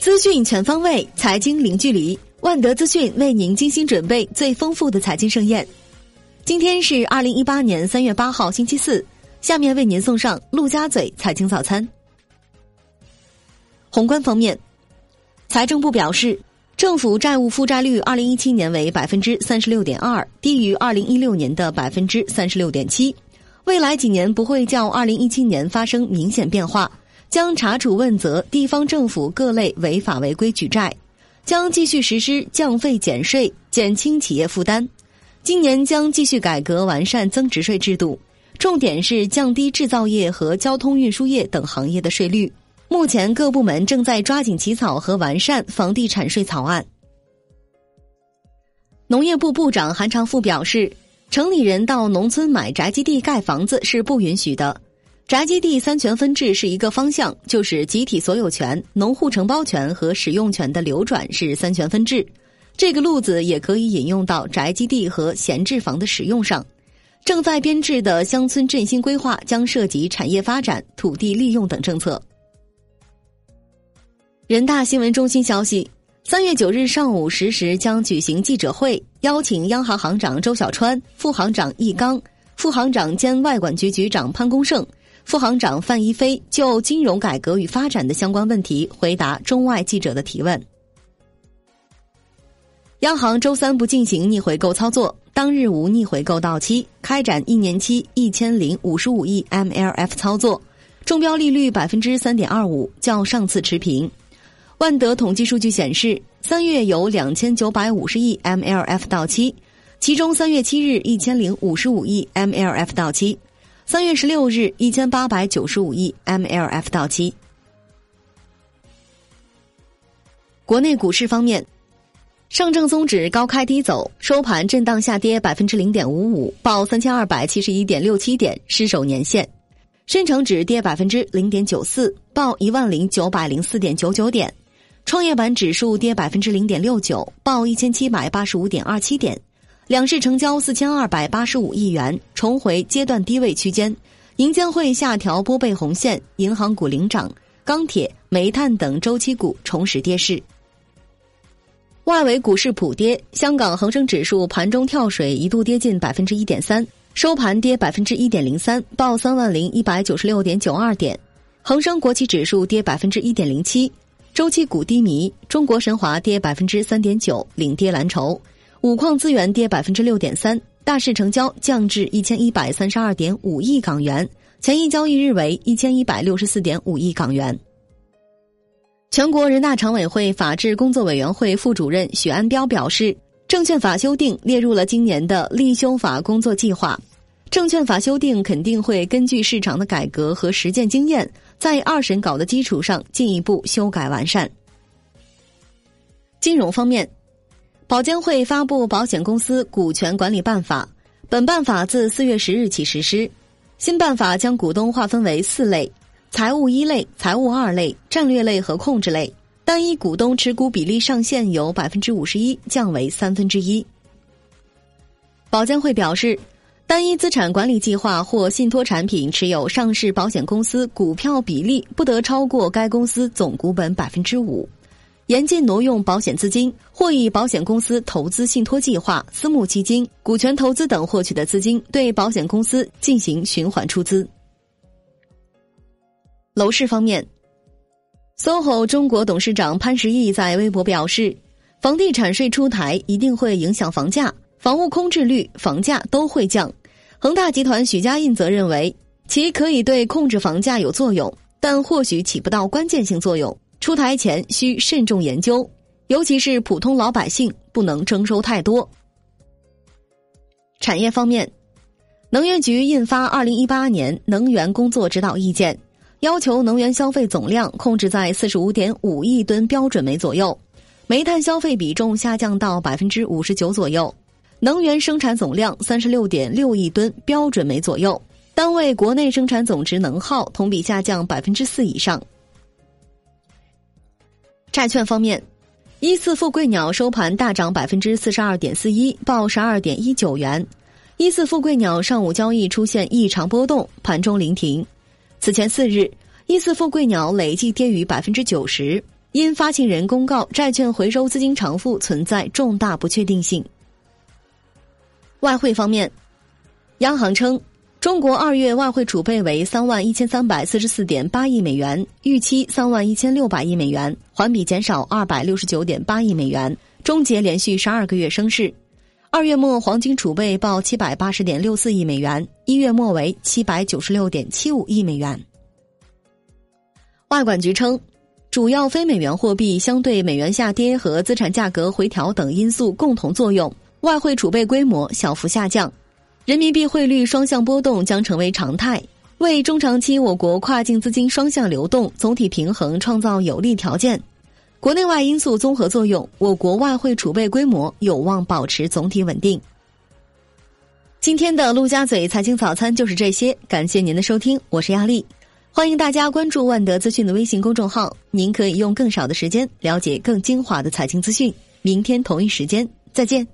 资讯全方位，财经零距离。万德资讯为您精心准备最丰富的财经盛宴。今天是2018年3月8号星期四，下面为您送上陆家嘴财经早餐。宏观方面，财政部表示，政府债务负债率2017年为 36.2%， 低于2016年的 36.7%， 未来几年不会较2017年发生明显变化，将查处问责地方政府各类违法违规举债，将继续实施降费减税，减轻企业负担。今年将继续改革完善增值税制度，重点是降低制造业和交通运输业等行业的税率。目前各部门正在抓紧起草和完善房地产税草案。农业部部长韩长赋表示，城里人到农村买宅基地盖房子是不允许的。宅基地三权分置是一个方向，就是集体所有权、农户承包权和使用权的流转是三权分置。这个路子也可以引用到宅基地和闲置房的使用上。正在编制的乡村振兴规划将涉及产业发展、土地利用等政策。人大新闻中心消息，3月9日上午10时将举行记者会，邀请央行行长周小川、副行长易纲、副行长兼外管局局长潘功胜、副行长范一飞就金融改革与发展的相关问题回答中外记者的提问。央行周三不进行逆回购操作，当日无逆回购到期，开展一年期1055亿 MLF 操作，中标利率 3.25%， 较上次持平。万德统计数据显示，3月有2950亿 MLF 到期，其中3月7日1055亿 MLF 到期。3月16日1895亿 MLF 到期。国内股市方面，上证综指高开低走，收盘震荡下跌 0.55%， 报 3271.67 点，失守年线。深成指跌 0.94%， 报 10904.99 点。创业板指数跌 0.69%， 报 1785.27 点。两市成交4285亿元，重回阶段低位区间。银监会下调拨备红线，银行股领涨，钢铁、煤炭等周期股重拾跌势。外围股市普跌，香港恒生指数盘中跳水，一度跌近 1.3%， 收盘跌 1.03%， 报 30,196.92 点。恒生国企指数跌 1.07%， 周期股低迷，中国神华跌 3.9%， 领跌蓝筹。五矿资源跌 6.3%， 大市成交降至 1132.5 亿港元，前一交易日为 1164.5 亿港元。全国人大常委会法制工作委员会副主任许安标表示，证券法修订列入了今年的立修法工作计划。证券法修订肯定会根据市场的改革和实践经验，在二审稿的基础上进一步修改完善。金融方面，保监会发布《保险公司股权管理办法》，本办法自4月10日起实施。新办法将股东划分为4类：财务1类、财务2类、战略类和控制类。单一股东持股比例上限由 51% 降为1/3。保监会表示，单一资产管理计划或信托产品持有上市保险公司股票比例不得超过该公司总股本 5%。严禁挪用保险资金或以保险公司投资信托计划、私募基金、股权投资等获取的资金对保险公司进行循环出资。楼市方面， SOHO 中国董事长潘石屹在微博表示，房地产税出台一定会影响房价，房屋空置率、房价都会降。恒大集团许家印则认为，其可以对控制房价有作用，但或许起不到关键性作用，出台前需慎重研究，尤其是普通老百姓不能征收太多。产业方面，能源局印发2018年能源工作指导意见，要求能源消费总量控制在 45.5 亿吨标准煤左右，煤炭消费比重下降到 59% 左右，能源生产总量 36.6 亿吨标准煤左右，单位国内生产总值能耗同比下降 4% 以上。债券方面，14富贵鸟收盘大涨 42.41%， 报 12.19 元。14富贵鸟上午交易出现异常波动，盘中临停。此前4日，14富贵鸟累计跌逾 90%，因发行人公告债券回收资金偿付存在重大不确定性。外汇方面，央行称，中国2月外汇储备为31344.8亿美元，预期31600亿美元，环比减少269.8亿美元，终结连续12个月升势。2月末黄金储备报780.64亿美元，1月末为796.75亿美元。外管局称，主要非美元货币相对美元下跌和资产价格回调等因素共同作用，外汇储备规模小幅下降，人民币汇率双向波动将成为常态，为中长期我国跨境资金双向流动总体平衡创造有利条件。国内外因素综合作用，我国外汇储备规模有望保持总体稳定。今天的陆家嘴财经早餐就是这些，感谢您的收听，我是亚丽。欢迎大家关注万德资讯的微信公众号，您可以用更少的时间了解更精华的财经资讯。明天同一时间，再见。